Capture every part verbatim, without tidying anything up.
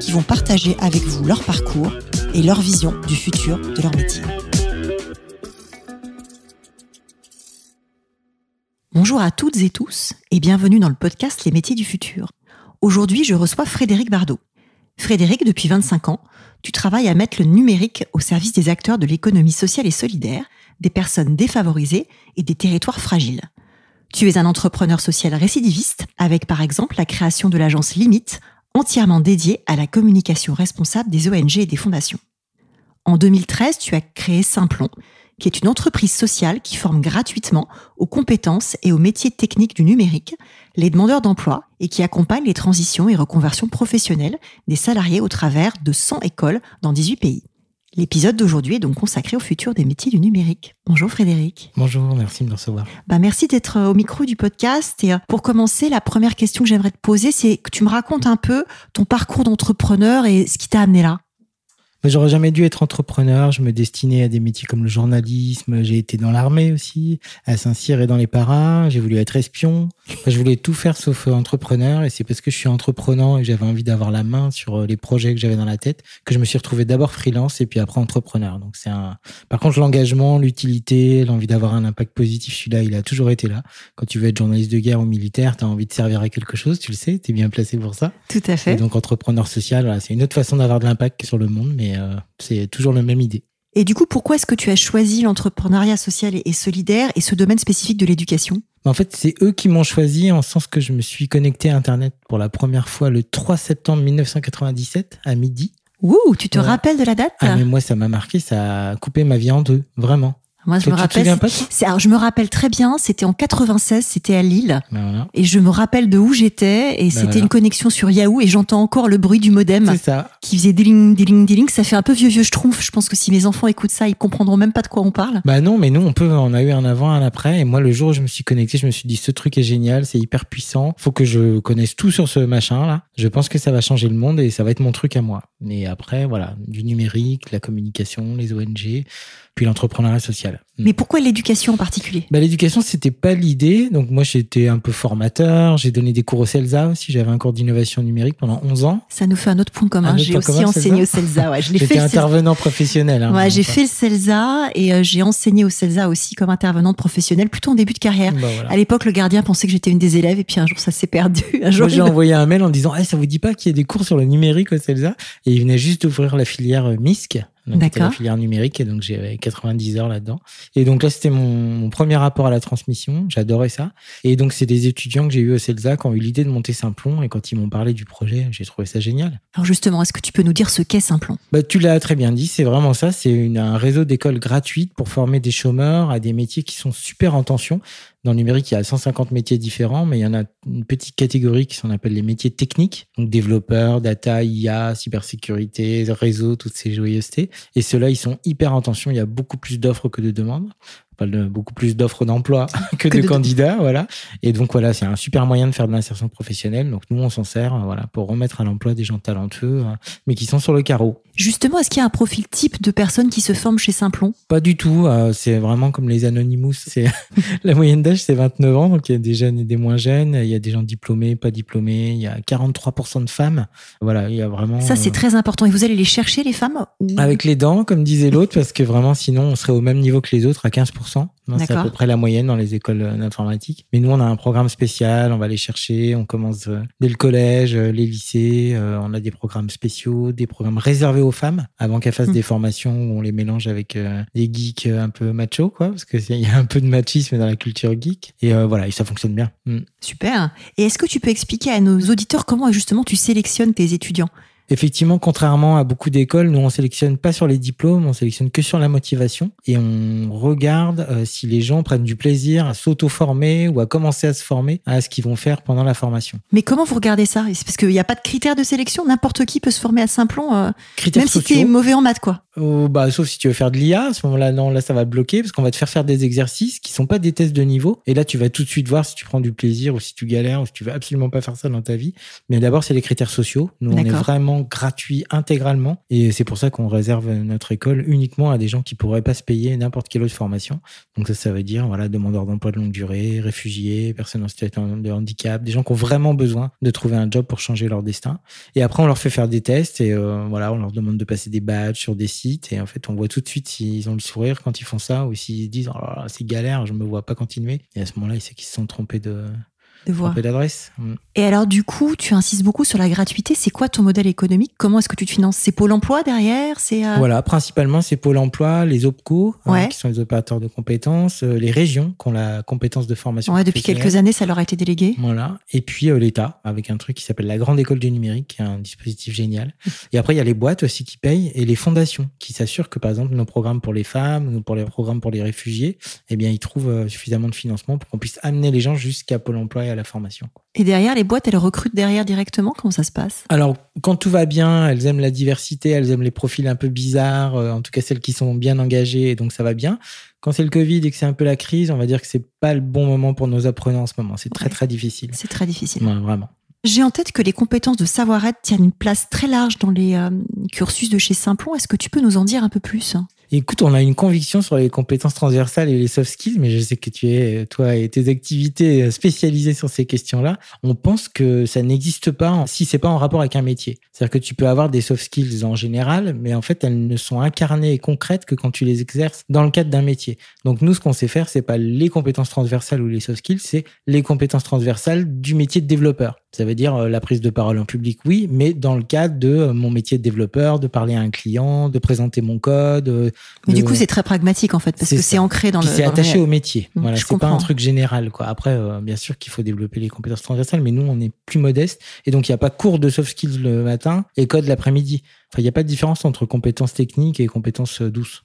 qui vont partager avec vous leur parcours et leur vision du futur de leur métier. Bonjour à toutes et tous et bienvenue dans le podcast Les métiers du futur. Aujourd'hui, je reçois Frédéric Bardot. Frédéric, depuis vingt-cinq ans, tu travailles à mettre le numérique au service des acteurs de l'économie sociale et solidaire, des personnes défavorisées et des territoires fragiles. Tu es un entrepreneur social récidiviste, avec par exemple la création de l'agence Limite, entièrement dédiée à la communication responsable des O N G et des fondations. En deux mille treize, tu as créé Simplon, qui est une entreprise sociale qui forme gratuitement aux compétences et aux métiers techniques du numérique les demandeurs d'emploi et qui accompagne les transitions et reconversions professionnelles des salariés au travers de cent écoles dans dix-huit pays. L'épisode d'aujourd'hui est donc consacré au futur des métiers du numérique. Bonjour Frédéric. Bonjour, merci de me recevoir. Bah merci d'être au micro du podcast. Et pour commencer, la première question que j'aimerais te poser, c'est que tu me racontes un peu ton parcours d'entrepreneur et ce qui t'a amené là. J'aurais jamais dû être entrepreneur. Je me destinais à des métiers comme le journalisme. J'ai été dans l'armée aussi, à Saint-Cyr et dans les paras. J'ai voulu être espion. Enfin, je voulais tout faire sauf entrepreneur. Et c'est parce que je suis entreprenant et j'avais envie d'avoir la main sur les projets que j'avais dans la tête que je me suis retrouvé d'abord freelance et puis après entrepreneur. Donc c'est un. Par contre, l'engagement, l'utilité, l'envie d'avoir un impact positif, celui-là, il a toujours été là. Quand tu veux être journaliste de guerre ou militaire, tu as envie de servir à quelque chose. Tu le sais, tu es bien placé pour ça. Tout à fait. Et donc entrepreneur social, voilà, c'est une autre façon d'avoir de l'impact sur le monde, mais c'est toujours la même idée. Et du coup, pourquoi est-ce que tu as choisi l'entrepreneuriat social et solidaire et ce domaine spécifique de l'éducation ? En fait, c'est eux qui m'ont choisi, en sens que je me suis connecté à Internet pour la première fois le trois septembre mille neuf cent quatre-vingt-dix-sept, à midi. Ouh, tu te voilà. rappelles de la date ? Ah, mais moi, ça m'a marqué, ça a coupé ma vie en deux, vraiment. Moi, je me, rappelle, c'est, alors, je me rappelle très bien, c'était en quatre-vingt-seize, c'était à Lille. Ben voilà. Et je me rappelle de où j'étais, et ben c'était voilà. une connexion sur Yahoo, et j'entends encore le bruit du modem qui faisait diling, diling, diling. Ça fait un peu vieux, vieux schtroumpf. Je pense que si mes enfants écoutent ça, ils comprendront même pas de quoi on parle. Bah ben non, mais nous, on peut, on a eu un avant, un après. Et moi, le jour où je me suis connecté, je me suis dit, ce truc est génial, c'est hyper puissant. Faut que je connaisse tout sur ce machin-là. Je pense que ça va changer le monde, et ça va être mon truc à moi. Et après, voilà, du numérique, la communication, les O N G, puis l'entrepreneuriat social. Mais pourquoi l'éducation en particulier ? Bah, l'éducation, c'était pas l'idée. Donc, moi, j'étais un peu formateur. J'ai donné des cours au CELSA aussi. J'avais un cours d'innovation numérique pendant onze ans. Ça nous fait un autre point commun. J'ai aussi commun, enseigné au CELSA. Ouais, je l'ai J'étais fait intervenant le... professionnel. Hein, ouais, j'ai fait le CELSA et euh, j'ai enseigné au CELSA aussi comme intervenante professionnelle, plutôt en début de carrière. Bah, voilà. À l'époque, le gardien pensait que j'étais une des élèves et puis un jour, ça s'est perdu. Un jour, moi, j'ai il... envoyé un mail en disant hey, « ça vous dit pas qu'il y a des cours sur le numérique au CELSA ?» Et il venait juste d'ouvrir la filière euh, MISC. Donc, D'accord. c'était la filière numérique et donc j'avais quatre-vingt-dix heures là-dedans. Et donc là, c'était mon, mon premier rapport à la transmission. J'adorais ça. Et donc, c'est des étudiants que j'ai eus au CELSA qui ont eu l'idée de monter Simplon. Et quand ils m'ont parlé du projet, j'ai trouvé ça génial. Alors justement, est-ce que tu peux nous dire ce qu'est Simplon ? Bah, tu l'as très bien dit. C'est vraiment ça. C'est une, un réseau d'écoles gratuites pour former des chômeurs à des métiers qui sont super en tension. Dans le numérique, il y a cent cinquante métiers différents, mais il y en a une petite catégorie qui s'en appelle les métiers techniques, donc développeurs, data, I A, cybersécurité, réseau, toutes ces joyeusetés. Et ceux-là, ils sont hyper en tension. Il y a beaucoup plus d'offres que de demandes. Beaucoup plus d'offres d'emploi que, que de, de candidats, voilà. Et donc, voilà, c'est un super moyen de faire de l'insertion professionnelle. Donc, nous, on s'en sert, voilà, pour remettre à l'emploi des gens talentueux, mais qui sont sur le carreau. Justement, est-ce qu'il y a un profil type de personnes qui se forment chez Simplon ? Pas du tout. Euh, c'est vraiment comme les Anonymous. C'est... La moyenne d'âge, c'est vingt-neuf ans. Donc, il y a des jeunes et des moins jeunes. Il y a des gens diplômés, pas diplômés. Il y a quarante-trois pour cent de femmes. Voilà, il y a vraiment... Ça, c'est euh... très important. Et vous allez les chercher, les femmes ? Ou... Avec les dents, comme disait l'autre, parce que vraiment, sinon, on serait au même niveau que les autres, à quinze pour cent. Non, c'est à peu près la moyenne dans les écoles d'informatique. Mais nous, on a un programme spécial, on va les chercher, on commence dès le collège, les lycées, on a des programmes spéciaux, des programmes réservés aux femmes, avant qu'elles fassent mmh. des formations où on les mélange avec des geeks un peu machos, quoi, parce qu'il y a un peu de machisme dans la culture geek. Et euh, voilà, et ça fonctionne bien. Mmh. Super. Et est-ce que tu peux expliquer à nos auditeurs comment justement tu sélectionnes tes étudiants ? Effectivement, contrairement à beaucoup d'écoles, nous, on sélectionne pas sur les diplômes, on sélectionne que sur la motivation et on regarde euh, si les gens prennent du plaisir à s'auto-former ou à commencer à se former à ce qu'ils vont faire pendant la formation. Mais comment vous regardez ça? C'est parce qu'il n'y a pas de critères de sélection, n'importe qui peut se former à Simplon, euh, même sociaux. Si tu es mauvais en maths, quoi. Oh, bah, sauf si tu veux faire de l'I A, à ce moment-là, non, là, ça va bloquer parce qu'on va te faire faire des exercices qui sont pas des tests de niveau. Et là, tu vas tout de suite voir si tu prends du plaisir ou si tu galères ou si tu veux absolument pas faire ça dans ta vie. Mais d'abord, c'est les critères sociaux. Nous, D'accord. on est vraiment gratuit intégralement. Et c'est pour ça qu'on réserve notre école uniquement à des gens qui pourraient pas se payer n'importe quelle autre formation. Donc ça, ça veut dire, voilà, demandeurs d'emploi de longue durée, réfugiés, personnes en situation de handicap, des gens qui ont vraiment besoin de trouver un job pour changer leur destin. Et après, on leur fait faire des tests et euh, voilà, on leur demande de passer des badges sur des sites. Et en fait, on voit tout de suite s'ils ont le sourire quand ils font ça ou s'ils se disent, oh, c'est galère, je me vois pas continuer. Et à ce moment-là, ils savent qu'ils se sont trompés de... De voir. Un peu d'adresse. Et alors, du coup, tu insistes beaucoup sur la gratuité. C'est quoi ton modèle économique? Comment est-ce que tu te finances? C'est Pôle Emploi derrière? C'est euh... Voilà, principalement, c'est Pôle Emploi, les O P C O, ouais. hein, qui sont les opérateurs de compétences, euh, les régions qui ont la compétence de formation. Ouais, depuis quelques années, ça leur a été délégué. Voilà. Et puis, euh, l'État, avec un truc qui s'appelle la Grande École du Numérique, qui est un dispositif génial. Et après, il y a les boîtes aussi qui payent et les fondations qui s'assurent que, par exemple, nos programmes pour les femmes, pour les programmes pour les réfugiés, eh bien, ils trouvent euh, suffisamment de financement pour qu'on puisse amener les gens jusqu'à Pôle Emploi et à la formation. Et derrière, les boîtes, elles recrutent derrière directement? Comment ça se passe? Alors, quand tout va bien, elles aiment la diversité, elles aiment les profils un peu bizarres, euh, en tout cas celles qui sont bien engagées, et donc ça va bien. Quand c'est le Covid et que c'est un peu la crise, on va dire que c'est pas le bon moment pour nos apprenants en ce moment. C'est ouais. très, très difficile. C'est très difficile. Ouais, vraiment. J'ai en tête que les compétences de savoir-être tiennent une place très large dans les euh, cursus de chez Simplon. Est-ce que tu peux nous en dire un peu plus? Écoute, on a une conviction sur les compétences transversales et les soft skills, mais je sais que tu es, toi et tes activités spécialisées sur ces questions-là. On pense que ça n'existe pas en, si c'est pas en rapport avec un métier. C'est-à-dire que tu peux avoir des soft skills en général, mais en fait, elles ne sont incarnées et concrètes que quand tu les exerces dans le cadre d'un métier. Donc, nous, ce qu'on sait faire, c'est pas les compétences transversales ou les soft skills, c'est les compétences transversales du métier de développeur. Ça veut dire la prise de parole en public, oui, mais dans le cadre de mon métier de développeur, de parler à un client, de présenter mon code. Mais de... du coup, c'est très pragmatique, en fait, parce c'est que ça. C'est ancré dans Puis le... C'est attaché le... au métier. Mmh, voilà, c'est comprends. Pas un truc général, quoi. Après, euh, bien sûr qu'il faut développer les compétences transversales, mais nous, on est plus modeste. Et donc, il n'y a pas cours de soft skills le matin et code l'après-midi. Enfin, il n'y a pas de différence entre compétences techniques et compétences douces.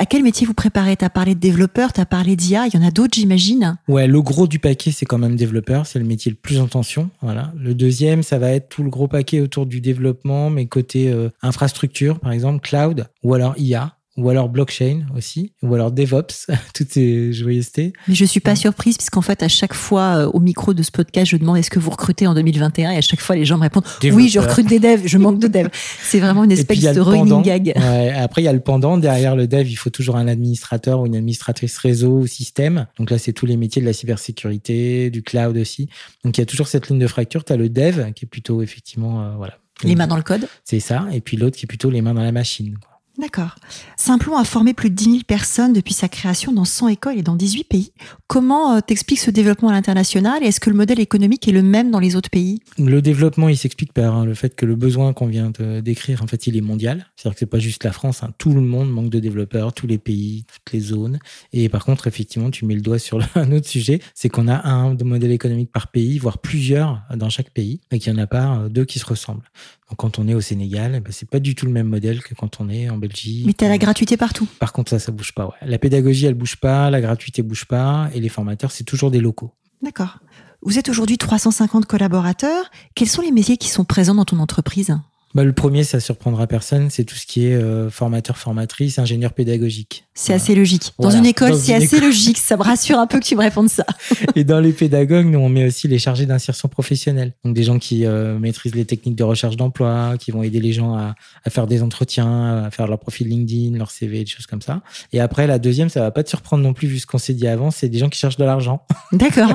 À quel métier vous préparez? T'as parlé de développeur, t'as parlé d'I A, il y en a d'autres, j'imagine. Ouais, le gros du paquet, c'est quand même développeur, c'est le métier le plus en tension. Voilà. Le deuxième, ça va être tout le gros paquet autour du développement, mais côté euh, infrastructure, par exemple, cloud, ou alors I A, ou alors blockchain aussi, ou alors DevOps, toutes ces joyeusetés. Mais je suis pas surprise, puisqu'en fait, à chaque fois, euh, au micro de ce podcast, je demande est-ce que vous recrutez en deux mille vingt et un? Et à chaque fois, les gens me répondent développeur. Oui, je recrute des devs, je manque de devs. C'est vraiment une espèce de running gag. Ouais, après, il y a le pendant. Derrière le dev, il faut toujours un administrateur ou une administratrice réseau ou système. Donc là, c'est tous les métiers de la cybersécurité, du cloud aussi. Donc il y a toujours cette ligne de fracture. Tu as le dev qui est plutôt, effectivement, euh, voilà. Les mains dans le code. C'est ça. Et puis l'autre qui est plutôt les mains dans la machine, quoi. D'accord. Simplon a formé plus de dix mille personnes depuis sa création dans cent écoles et dans dix-huit pays. Comment t'expliques ce développement à l'international et est-ce que le modèle économique est le même dans les autres pays? Le développement, il s'explique par le fait que le besoin qu'on vient de décrire, en fait, il est mondial. C'est-à-dire que c'est pas juste la France, hein. Tout le monde manque de développeurs, tous les pays, toutes les zones. Et par contre, effectivement, tu mets le doigt sur le, un autre sujet, c'est qu'on a un modèle économique par pays, voire plusieurs dans chaque pays, et qu'il n'y en a pas deux qui se ressemblent. Donc, quand on est au Sénégal, ben, c'est pas du tout le même modèle que quand on est en Belgique. Mais t'as la gratuité partout. Par contre, ça, ça bouge pas. Ouais. La pédagogie, elle bouge pas, la gratuité bouge pas, et les formateurs, c'est toujours des locaux. D'accord. Vous êtes aujourd'hui trois cent cinquante collaborateurs. Quels sont les métiers qui sont présents dans ton entreprise? Bah, le premier, ça surprendra personne, c'est tout ce qui est euh, formateur, formatrice, ingénieur pédagogique. C'est voilà. assez logique. Dans voilà. une école, dans c'est une assez école. Logique. Ça me rassure un peu que tu me répondes ça. Et dans les pédagogues, nous, on met aussi les chargés d'insertion professionnelle. Donc, des gens qui euh, maîtrisent les techniques de recherche d'emploi, qui vont aider les gens à, à faire des entretiens, à faire leur profil LinkedIn, leur C V, des choses comme ça. Et après, la deuxième, ça va pas te surprendre non plus, vu ce qu'on s'est dit avant, c'est des gens qui cherchent de l'argent. D'accord.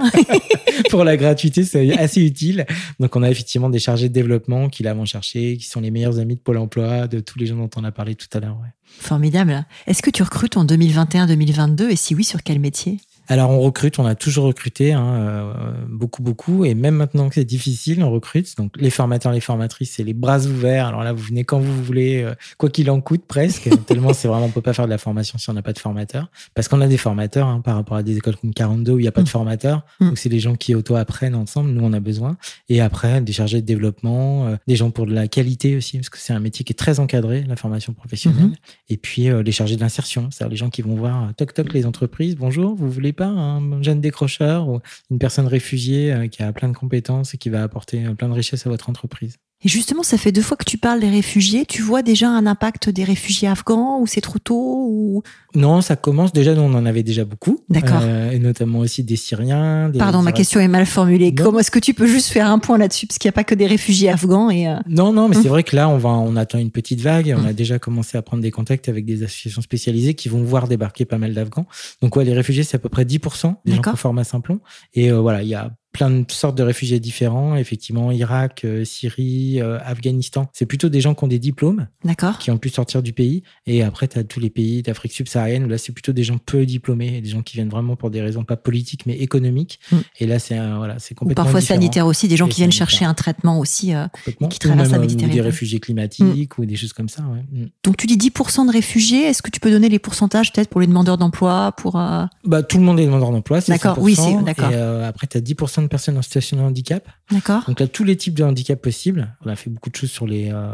Pour la gratuité, c'est assez utile. Donc, on a effectivement des chargés de développement qui la vont chercher, qui qui sont les meilleurs amis de Pôle emploi, de tous les gens dont on a parlé tout à l'heure. Ouais. Formidable. Est-ce que tu recrutes en deux mille vingt et un deux mille vingt-deux et si oui, sur quel métier ? Alors, on recrute, on a toujours recruté, hein, euh, beaucoup, beaucoup. Et même maintenant que c'est difficile, on recrute. Donc, les formateurs, les formatrices, c'est les bras ouverts. Alors là, vous venez quand vous voulez, euh, quoi qu'il en coûte presque. Tellement, c'est vraiment, on ne peut pas faire de la formation si on n'a pas de formateur. Parce qu'on a des formateurs, hein, par rapport à des écoles comme quarante-deux où il n'y a pas de formateur. Mmh. Donc, c'est les gens qui auto-apprennent ensemble. Nous, on a besoin. Et après, des chargés de développement, euh, des gens pour de la qualité aussi, parce que c'est un métier qui est très encadré, la formation professionnelle. Mmh. Et puis, euh, les chargés de l'insertion, c'est-à-dire les gens qui vont voir, euh, toc-toc, les entreprises, bonjour, vous voulez pas un jeune décrocheur ou une personne réfugiée euh, qui a plein de compétences et qui va apporter euh, plein de richesses à votre entreprise. Et justement, ça fait deux fois que tu parles des réfugiés. Tu vois déjà un impact des réfugiés afghans ou c'est trop tôt ou... Non, ça commence. Déjà, nous, on en avait déjà beaucoup. D'accord. Euh, et notamment aussi des Syriens. Des Pardon, des... ma question est mal formulée. Non. Comment est-ce que tu peux juste faire un point là-dessus? Parce qu'il n'y a pas que des réfugiés afghans. Et euh... Non, non, mais hum. c'est vrai que là, on, va, on attend une petite vague. On hum. a déjà commencé à prendre des contacts avec des associations spécialisées qui vont voir débarquer pas mal d'Afghans. Donc, ouais, les réfugiés, c'est à peu près dix pour cent des D'accord. gens qu'on forme à Simplon. Et euh, voilà, il y a plein de sortes de réfugiés différents, effectivement, Irak, euh, Syrie, euh, Afghanistan. C'est plutôt des gens qui ont des diplômes, D'accord. qui ont pu sortir du pays. Et après, tu as tous les pays d'Afrique subsaharienne, où là, c'est plutôt des gens peu diplômés, des gens qui viennent vraiment pour des raisons pas politiques, mais économiques. Mmh. Et là, c'est, euh, voilà, c'est complètement Ou parfois différent. Sanitaire aussi, des gens et qui viennent sanitaire. Chercher un traitement aussi, euh, qui traversent la Méditerranée. Ou des réfugiés climatiques, mmh. ou des choses comme ça. Ouais. Mmh. Donc, tu dis dix pour cent de réfugiés. Est-ce que tu peux donner les pourcentages, peut-être, pour les demandeurs d'emploi pour, euh... bah, tout le monde est demandeur d'emploi, c'est D'accord, cent pour cent, oui, c'est... D'accord. Et euh, après, tu as dix pour cent de personnes en situation de handicap. D'accord. Donc là, tous les types de handicap possibles. On a fait beaucoup de choses sur les, euh,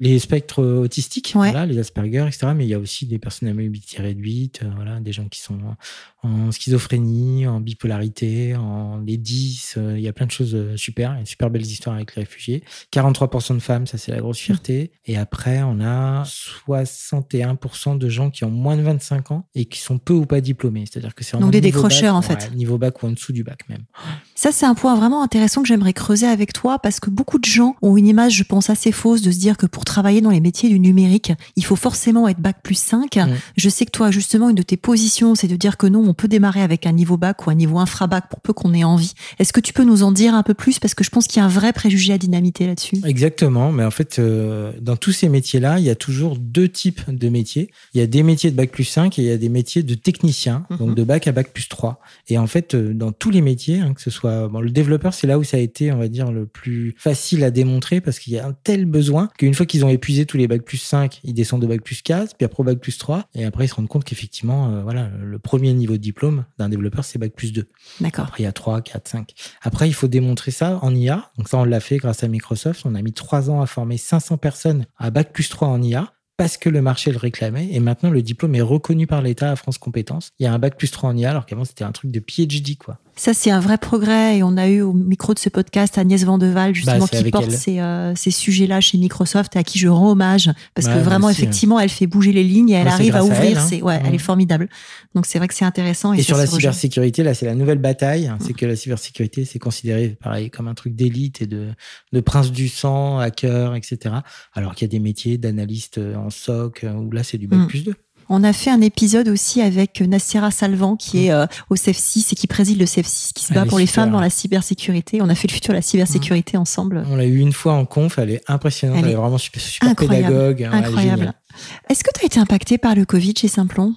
les spectres autistiques, ouais. voilà, les Asperger, et cetera. Mais il y a aussi des personnes à mobilité réduite, euh, voilà, des gens qui sont en schizophrénie, en bipolarité, en les dys. Euh, il y a plein de choses euh, super. Il y a de super belles histoires avec les réfugiés. quarante-trois pour cent de femmes, ça c'est la grosse fierté. Mmh. Et après, on a soixante et un pour cent de gens qui ont moins de vingt-cinq ans et qui sont peu ou pas diplômés. C'est-à-dire que c'est vraiment... Donc des décrocheurs, bac, en fait. Ouais, niveau bac ou en dessous du bac, même. Ça, c'est un point vraiment intéressant que j'aimerais creuser avec toi parce que beaucoup de gens ont une image, je pense, assez fausse de se dire que pour travailler dans les métiers du numérique, il faut forcément être bac plus cinq. Mmh. Je sais que toi, justement, une de tes positions, c'est de dire que non, on peut démarrer avec un niveau bac ou un niveau infrabac pour peu qu'on ait envie. Est-ce que tu peux nous en dire un peu plus? Parce que je pense qu'il y a un vrai préjugé à dynamiter là-dessus. Exactement. Mais en fait, euh, dans tous ces métiers-là, il y a toujours deux types de métiers. Il y a des métiers de bac plus cinq et il y a des métiers de technicien, mmh. donc de bac à bac plus trois. Et en fait, euh, dans tous les métiers, hein, que ce soit... Bon, le développeur, c'est là où ça a été, on va dire, le plus facile à démontrer parce qu'il y a un tel besoin qu'une fois qu'ils ont épuisé tous les bac plus cinq, ils descendent au bac plus quatre, puis après au bac plus trois, et après ils se rendent compte qu'effectivement, euh, voilà, le premier niveau de diplôme d'un développeur, c'est bac plus deux. D'accord. Après, il y a trois, quatre, cinq. Après, il faut démontrer ça en I A. Donc ça, on l'a fait grâce à Microsoft. On a mis trois ans à former cinq cents personnes à bac plus trois en I A. Parce que le marché le réclamait. Et maintenant, le diplôme est reconnu par l'État à France Compétences. Il y a un bac plus trois en I A, alors qu'avant, c'était un truc de P H D, quoi. Ça, c'est un vrai progrès. Et on a eu au micro de ce podcast Agnès Vandeval, justement, bah, qui porte ces, euh, ces sujets-là chez Microsoft, à qui je rends hommage. Parce bah, que vraiment, aussi, effectivement, elle fait bouger les lignes et elle bah, arrive à ouvrir. À elle, hein. c'est, ouais, ouais. Elle est formidable. Donc, c'est vrai que c'est intéressant. Et, et sur la cybersécurité, là, c'est la nouvelle bataille. C'est que la cybersécurité, c'est considéré, pareil, comme un truc d'élite et de, de prince du sang, hacker, et cetera. Alors qu'il y a des métiers d'analystes en S O C, où là, c'est du bac plus deux. On a fait un épisode aussi avec Nassira Salvant, qui mmh. est euh, au C F six et qui préside le C F six, qui se bat pour super. Les femmes dans la cybersécurité. On a fait le futur de la cybersécurité mmh. ensemble. On l'a eu une fois en conf, elle est impressionnante, elle, elle est vraiment super, super incroyable. Pédagogue. Incroyable. Ouais, elle est Est-ce que tu as été impacté par le Covid chez Simplon?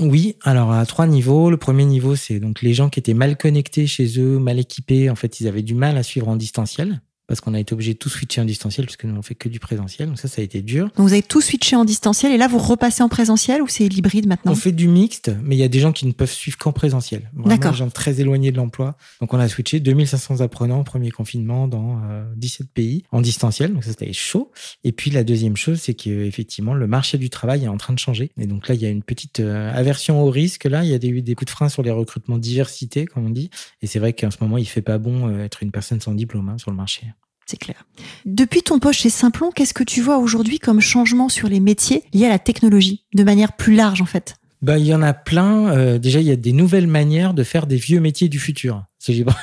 Oui, alors à trois niveaux. Le premier niveau, c'est donc les gens qui étaient mal connectés chez eux, mal équipés. En fait, ils avaient du mal à suivre en distanciel. Parce qu'on a été obligé de tout switcher en distanciel, puisque nous, on fait que du présentiel. Donc ça, ça a été dur. Donc vous avez tout switché en distanciel, et là, vous repassez en présentiel, ou c'est l'hybride maintenant? On fait du mixte, mais il y a des gens qui ne peuvent suivre qu'en présentiel. Vraiment, D'accord. des gens très éloignés de l'emploi. Donc on a switché deux mille cinq cents apprenants au premier confinement dans euh, dix-sept pays en distanciel. Donc ça, c'était chaud. Et puis la deuxième chose, c'est qu'effectivement, le marché du travail est en train de changer. Et donc là, il y a une petite euh, aversion au risque. Là, il y a eu des, des coups de frein sur les recrutements diversité, comme on dit. Et c'est vrai qu'en ce moment, il fait pas bon euh, être une personne sans diplôme hein, sur le marché. C'est clair. Depuis ton poste chez Simplon, qu'est-ce que tu vois aujourd'hui comme changement sur les métiers liés à la technologie, de manière plus large en fait? Ben, il y en a plein. Euh, déjà, il y a des nouvelles manières de faire des vieux métiers du futur.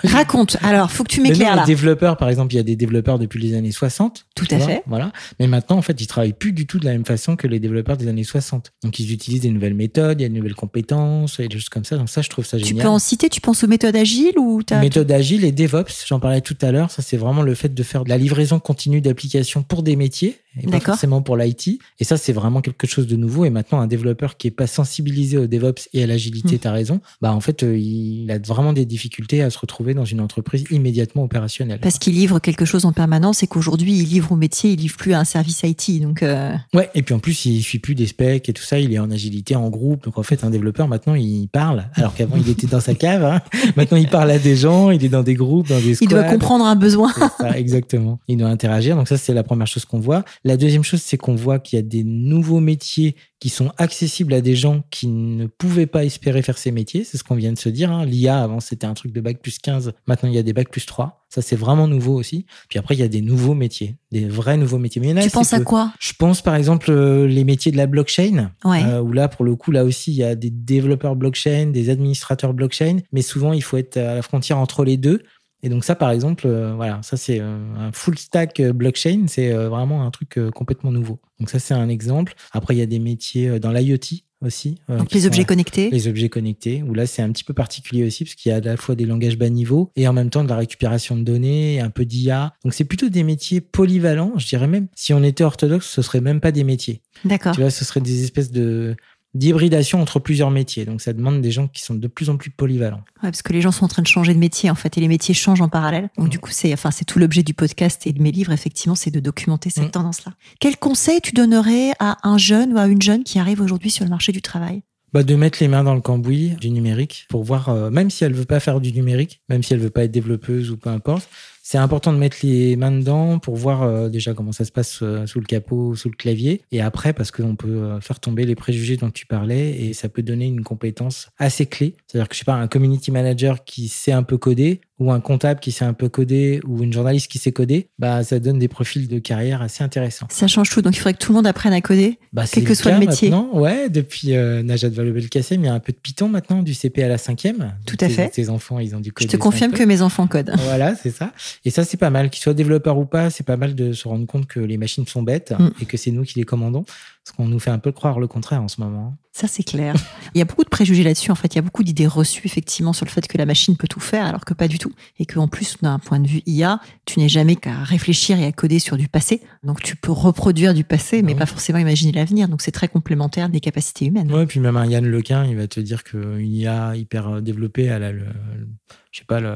Raconte. Alors, faut que tu m'éclaires là. Les développeurs, par exemple, il y a des développeurs depuis les années soixante. Tout à fait. Voilà. Mais maintenant, en fait, ils travaillent plus du tout de la même façon que les développeurs des années soixante. Donc, ils utilisent des nouvelles méthodes, il y a de nouvelles compétences, et des choses comme ça. Donc, ça, je trouve ça génial. Tu peux en citer? Tu penses aux méthodes agiles ou t'as... Méthodes agiles et DevOps. J'en parlais tout à l'heure. Ça, c'est vraiment le fait de faire de la livraison continue d'applications pour des métiers. et pas forcément pour l'I T. Et ça, c'est vraiment quelque chose de nouveau. Et maintenant, un développeur qui n'est pas sensibilisé au DevOps et à l'agilité, mmh. tu as raison, bah en fait, il a vraiment des difficultés à se retrouver dans une entreprise immédiatement opérationnelle. Parce qu'il livre quelque chose en permanence et qu'aujourd'hui, il livre au métier, il livre plus à un service I T. Donc euh... ouais, et puis en plus, il ne suit plus des specs et tout ça, il est en agilité, en groupe. Donc en fait, un développeur, maintenant, il parle. Alors qu'avant, il était dans sa cave. Hein. Maintenant, il parle à des gens, il est dans des groupes, dans des squads. Il doit comprendre un besoin. Ça, exactement. Il doit interagir. Donc ça, c'est la première chose qu'on voit. La deuxième chose, c'est qu'on voit qu'il y a des nouveaux métiers qui sont accessibles à des gens qui ne pouvaient pas espérer faire ces métiers. C'est ce qu'on vient de se dire. Hein. L'I A, avant, c'était un truc de bac plus quinze. Maintenant, il y a des bac plus trois. Ça, c'est vraiment nouveau aussi. Puis après, il y a des nouveaux métiers, des vrais nouveaux métiers. Mais il y en a, tu penses à quoi ? Je pense, par exemple, euh, les métiers de la blockchain, ouais. euh, où là, pour le coup, là aussi, il y a des développeurs blockchain, des administrateurs blockchain, mais souvent, il faut être à la frontière entre les deux. Et donc ça, par exemple, euh, voilà, ça c'est euh, un full stack blockchain, c'est euh, vraiment un truc euh, complètement nouveau. Donc ça, c'est un exemple. Après, il y a des métiers dans l'IoT aussi. Euh, donc les objets connectés. Les objets connectés, où là, c'est un petit peu particulier aussi, parce qu'il y a à la fois des langages bas niveau et en même temps de la récupération de données, un peu d'I A. Donc c'est plutôt des métiers polyvalents. Je dirais même, si on était orthodoxe, ce ne serait même pas des métiers. D'accord. Tu vois, ce seraient des espèces de... d'hybridation entre plusieurs métiers. Donc, ça demande des gens qui sont de plus en plus polyvalents. Ouais, parce que les gens sont en train de changer de métier, en fait, et les métiers changent en parallèle. Donc, mmh. du coup, c'est, enfin, c'est tout l'objet du podcast et de mes livres, effectivement, c'est de documenter cette mmh. tendance-là. Quel conseil tu donnerais à un jeune ou à une jeune qui arrive aujourd'hui sur le marché du travail ? Bah, de mettre les mains dans le cambouis du numérique pour voir, euh, même si elle veut pas faire du numérique, même si elle veut pas être développeuse ou peu importe, c'est important de mettre les mains dedans pour voir euh, déjà comment ça se passe euh, sous le capot, sous le clavier. Et après, parce qu'on peut euh, faire tomber les préjugés dont tu parlais et ça peut donner une compétence assez clé. C'est-à-dire que, je sais pas, un community manager qui sait un peu coder ou un comptable qui sait un peu coder ou une journaliste qui sait coder, bah, ça donne des profils de carrière assez intéressants. Ça change tout. Donc, il faudrait que tout le monde apprenne à coder, bah, quel que soit le métier. Maintenant, ouais, depuis euh, Najat Vallaud-Belkacem, il y a un peu de Python maintenant, du C P à la cinquième. Tout à tes, fait. Tes enfants, ils ont dû coder. Je te confirme que mes enfants codent. Voilà, c'est ça. Et ça, c'est pas mal. Qu'ils soient développeurs ou pas, c'est pas mal de se rendre compte que les machines sont bêtes mmh. et que c'est nous qui les commandons. Parce qu'on nous fait un peu croire le contraire en ce moment. Ça, c'est clair. Il y a beaucoup de préjugés là-dessus, en fait. Il y a beaucoup d'idées reçues, effectivement, sur le fait que la machine peut tout faire, alors que pas du tout. Et qu'en plus, d'un point de vue I A, tu n'es jamais qu'à réfléchir et à coder sur du passé. Donc, tu peux reproduire du passé, mais ouais. pas forcément imaginer l'avenir. Donc, c'est très complémentaire des capacités humaines. Oui, puis même un Yann Lequin, il va te dire qu'une I A hyper développée, elle a le, le, je sais pas, le,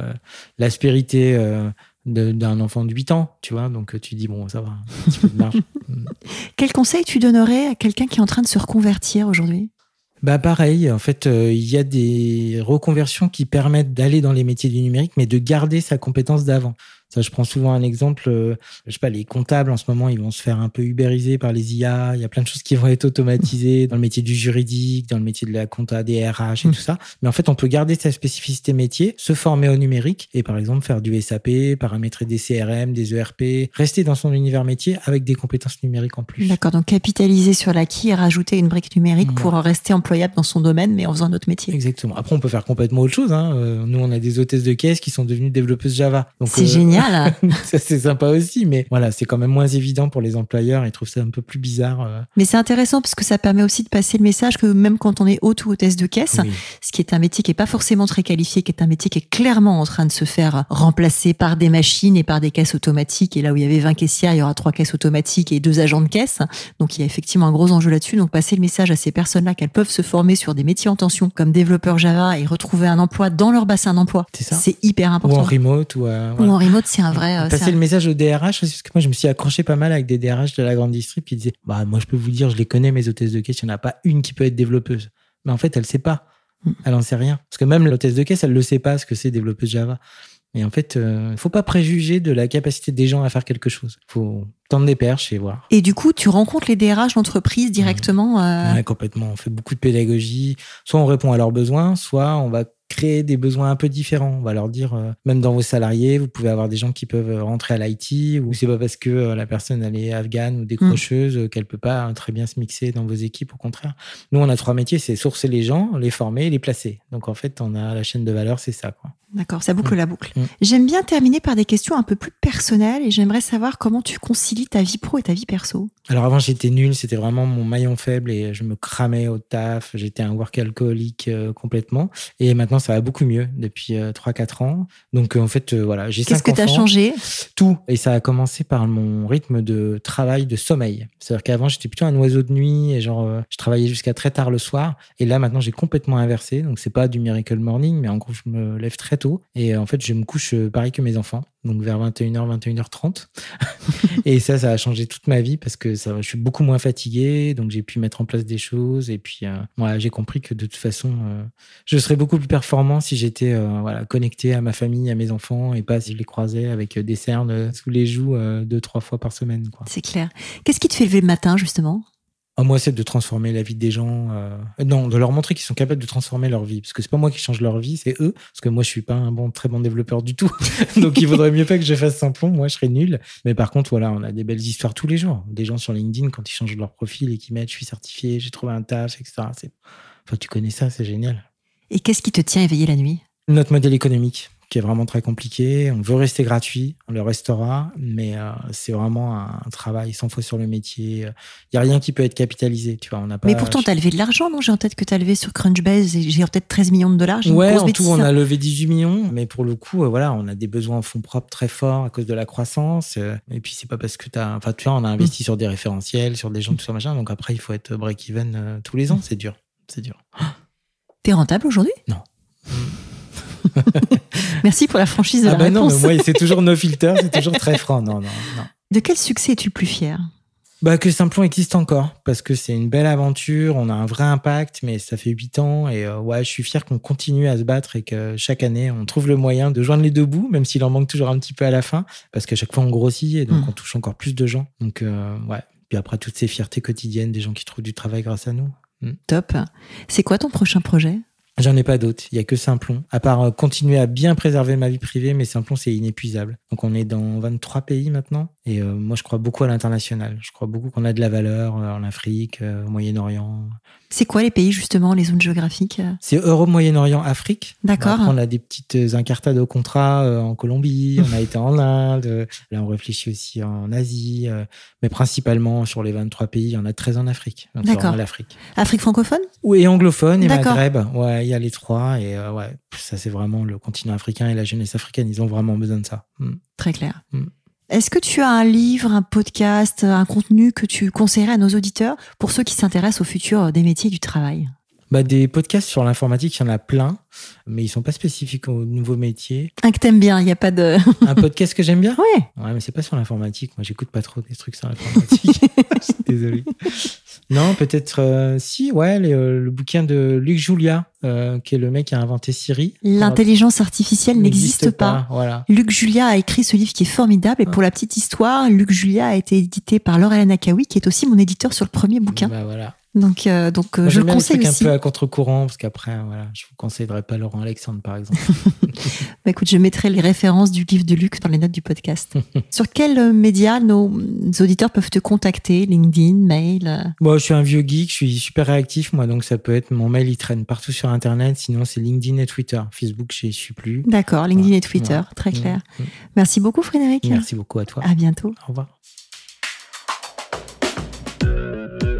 l'aspérité... Euh, De, d'un enfant de huit ans, tu vois, donc tu dis bon, ça va, un petit peu de marge. Quel conseil tu donnerais à quelqu'un qui est en train de se reconvertir aujourd'hui ? Bah pareil, en fait, il euh, y a des reconversions qui permettent d'aller dans les métiers du numérique, mais de garder sa compétence d'avant. Ça, je prends souvent un exemple, euh, je sais pas, les comptables en ce moment, ils vont se faire un peu ubériser par les I A. Il y a plein de choses qui vont être automatisées dans le métier du juridique, dans le métier de la compta, des R H et mmh. tout ça. Mais en fait, on peut garder sa spécificité métier, se former au numérique et par exemple faire du S A P, paramétrer des C R M, des E R P, rester dans son univers métier avec des compétences numériques en plus. D'accord, donc capitaliser sur l'acquis et rajouter une brique numérique mmh. pour rester employable dans son domaine, mais en faisant notre métier. Exactement. Après, on peut faire complètement autre chose. Hein. Euh, nous, on a des hôtesses de caisse qui sont devenues développeuses Java. Donc, c'est euh... génial. Ça, c'est sympa aussi, mais voilà, c'est quand même moins évident pour les employeurs. Ils trouvent ça un peu plus bizarre. Mais c'est intéressant parce que ça permet aussi de passer le message que même quand on est hôte ou hôtesse de caisse, oui. ce qui est un métier qui n'est pas forcément très qualifié, qui est un métier qui est clairement en train de se faire remplacer par des machines et par des caisses automatiques. Et là où il y avait vingt caissières, il y aura trois caisses automatiques et deux agents de caisse. Donc, il y a effectivement un gros enjeu là-dessus. Donc, passer le message à ces personnes-là qu'elles peuvent se former sur des métiers en tension comme développeurs Java et retrouver un emploi dans leur bassin d'emploi. C'est ça. C'est hyper important. Ou en remote. Ou, euh, voilà. ou en remote. C'est un vrai... Passer c'est un... le message au D R H, parce que moi, je me suis accroché pas mal avec des D R H de la grande distrib qui disaient « Bah, moi, je peux vous dire, je les connais, mes hôtesses de caisse, il n'y en a pas une qui peut être développeuse. » Mais en fait, elle ne sait pas. Elle n'en sait rien. Parce que même l'hôtesse de caisse, elle ne le sait pas, ce que c'est développeuse Java. Et en fait, il euh, ne faut pas préjuger de la capacité des gens à faire quelque chose. Il faut tendre des perches et voir. Et du coup, tu rencontres les D R H d'entreprise directement euh... ouais, complètement. On fait beaucoup de pédagogie. Soit on répond à leurs besoins, soit on va créer des besoins un peu différents. On va leur dire, euh, même dans vos salariés, vous pouvez avoir des gens qui peuvent rentrer à l'I T ou c'est pas parce que euh, la personne elle est afghane ou décrocheuse mmh. qu'elle peut pas euh, très bien se mixer dans vos équipes. Au contraire, nous on a trois métiers, c'est sourcer les gens, les former, les placer. Donc en fait, on a la chaîne de valeur, c'est ça, quoi. D'accord, ça boucle mmh. la boucle. Mmh. J'aime bien terminer par des questions un peu plus personnelles et j'aimerais savoir comment tu concilies ta vie pro et ta vie perso. Alors avant, j'étais nul, c'était vraiment mon maillon faible et je me cramais au taf, j'étais un work alcoolique euh, complètement. Et maintenant, ça va beaucoup mieux depuis euh, trois à quatre ans. Donc euh, en fait, euh, voilà, j'ai cinq enfants. Qu'est-ce que tu as changé ? Tout. Et ça a commencé par mon rythme de travail, de sommeil. C'est-à-dire qu'avant, j'étais plutôt un oiseau de nuit et genre, euh, je travaillais jusqu'à très tard le soir. Et là, maintenant, j'ai complètement inversé. Donc c'est pas du miracle morning, mais en gros, je me lève très tôt. Et en fait, je me couche pareil que mes enfants, donc vers vingt et une heures, vingt et une heures trente. Et ça, ça a changé toute ma vie parce que ça, je suis beaucoup moins fatigué, donc j'ai pu mettre en place des choses. Et puis, euh, voilà, j'ai compris que de toute façon, euh, je serais beaucoup plus performant si j'étais euh, voilà, connecté à ma famille, à mes enfants, et pas si je les croisais avec des cernes sous les joues euh, deux, trois fois par semaine, quoi. C'est clair. Qu'est-ce qui te fait lever le matin, justement ? Oh, moi, c'est de transformer la vie des gens. Euh... Non, de leur montrer qu'ils sont capables de transformer leur vie. Parce que c'est pas moi qui change leur vie, c'est eux. Parce que moi, je suis pas un bon, très bon développeur du tout. Donc, il vaudrait mieux pas que je fasse Simplon. Moi, je serais nul. Mais par contre, voilà, on a des belles histoires tous les jours. Des gens sur LinkedIn, quand ils changent leur profil et qu'ils mettent « je suis certifié, j'ai trouvé un taf », et cetera. C'est... Enfin, tu connais ça, c'est génial. Et qu'est-ce qui te tient éveillé la nuit ? Notre modèle économique, qui est vraiment très compliqué. On veut rester gratuit, on le restera, mais euh, c'est vraiment un, un travail sans faux sur le métier. Il euh, n'y a rien qui peut être capitalisé. Tu vois, on n'a pas, mais pourtant, je... tu as levé de l'argent, non ? J'ai en tête que tu as levé sur Crunchbase, j'ai en tête treize millions de dollars. Ouais, en tout, on a levé dix-huit millions, mais pour le coup, euh, voilà, on a des besoins en fonds propres très forts à cause de la croissance. Euh, et puis, c'est pas parce que tu as... Enfin, tu vois, on a investi mmh. sur des référentiels, sur des gens, tout ça, machin. Donc après, il faut être break-even euh, tous les ans. C'est dur, c'est dur. T'es rentable aujourd'hui ? Non. Merci pour la franchise de ah la bah réponse. Non, mais moi, c'est toujours nos filters, c'est toujours très franc. Non, non, non. De quel succès es-tu le plus fier ? Bah, que Simplon existe encore, parce que c'est une belle aventure, on a un vrai impact, mais ça fait huit ans, et euh, ouais, je suis fier qu'on continue à se battre et que chaque année, on trouve le moyen de joindre les deux bouts, même s'il en manque toujours un petit peu à la fin, parce qu'à chaque fois, on grossit, et donc mmh. on touche encore plus de gens. Donc, euh, ouais. Puis après, toutes ces fiertés quotidiennes des gens qui trouvent du travail grâce à nous. Mmh. Top. C'est quoi ton prochain projet ? J'en ai pas d'autres, il n'y a que Simplon. À part continuer à bien préserver ma vie privée, mais Simplon, c'est inépuisable. Donc, on est dans vingt-trois pays maintenant. Et euh, moi, je crois beaucoup à l'international. Je crois beaucoup qu'on a de la valeur en Afrique, au Moyen-Orient. C'est quoi les pays, justement, les zones géographiques ? C'est Europe, Moyen-Orient, Afrique. D'accord. Après, on a des petites incartades au contrat euh, en Colombie, on a été en Inde. Là, on réfléchit aussi en Asie. Euh, mais principalement, sur les vingt-trois pays, il y en a treize en Afrique. Donc, d'accord. En Afrique. Afrique francophone ? Oui, anglophone et d'accord. Maghreb. Ouais. Il y a les trois et euh, ouais, ça c'est vraiment le continent africain et la jeunesse africaine, ils ont vraiment besoin de ça. Mm. Très clair. Mm. Est-ce que tu as un livre, un podcast, un contenu que tu conseillerais à nos auditeurs pour ceux qui s'intéressent au futur des métiers et du travail ? Bah, des podcasts sur l'informatique, il y en a plein, mais ils ne sont pas spécifiques aux nouveaux métiers. Un que t'aimes bien, il n'y a pas de... Un podcast que j'aime bien ? Oui. Ouais, mais ce n'est pas sur l'informatique. Moi, j'écoute pas trop des trucs sur l'informatique. Je suis désolé. Non, peut-être... Euh, si, ouais, le, le bouquin de Luc Julia, euh, qui est le mec qui a inventé Siri. L'intelligence artificielle n'existe pas. pas voilà. Luc Julia a écrit ce livre qui est formidable. Et pour ah. la petite histoire, Luc Julia a été édité par Laure-Hélène Akawi, qui est aussi mon éditeur sur le premier bouquin. Bah voilà. Donc, euh, donc Moi, je le conseille aussi. Un peu à contre-courant, parce qu'après, voilà, je vous conseillerais pas Laurent Alexandre, par exemple. Bah, écoute, je mettrai les références du livre de Luc dans les notes du podcast. Sur quels médias nos auditeurs peuvent te contacter ? LinkedIn, mail ? Bon, je suis un vieux geek, je suis super réactif, moi, donc ça peut être mon mail, il traîne partout sur Internet. Sinon, c'est LinkedIn et Twitter. Facebook, je ne suis plus. D'accord, LinkedIn voilà. et Twitter, voilà. Très clair. Mmh. Merci beaucoup, Frédéric. Merci beaucoup à toi. À bientôt. Au revoir.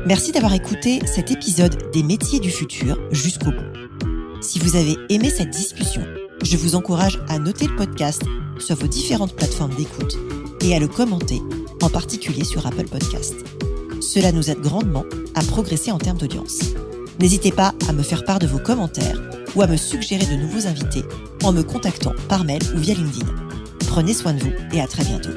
Merci d'avoir écouté cet épisode des métiers du futur jusqu'au bout. Si vous avez aimé cette discussion, je vous encourage à noter le podcast sur vos différentes plateformes d'écoute et à le commenter, en particulier sur Apple Podcasts. Cela nous aide grandement à progresser en termes d'audience. N'hésitez pas à me faire part de vos commentaires ou à me suggérer de nouveaux invités en me contactant par mail ou via LinkedIn. Prenez soin de vous et à très bientôt.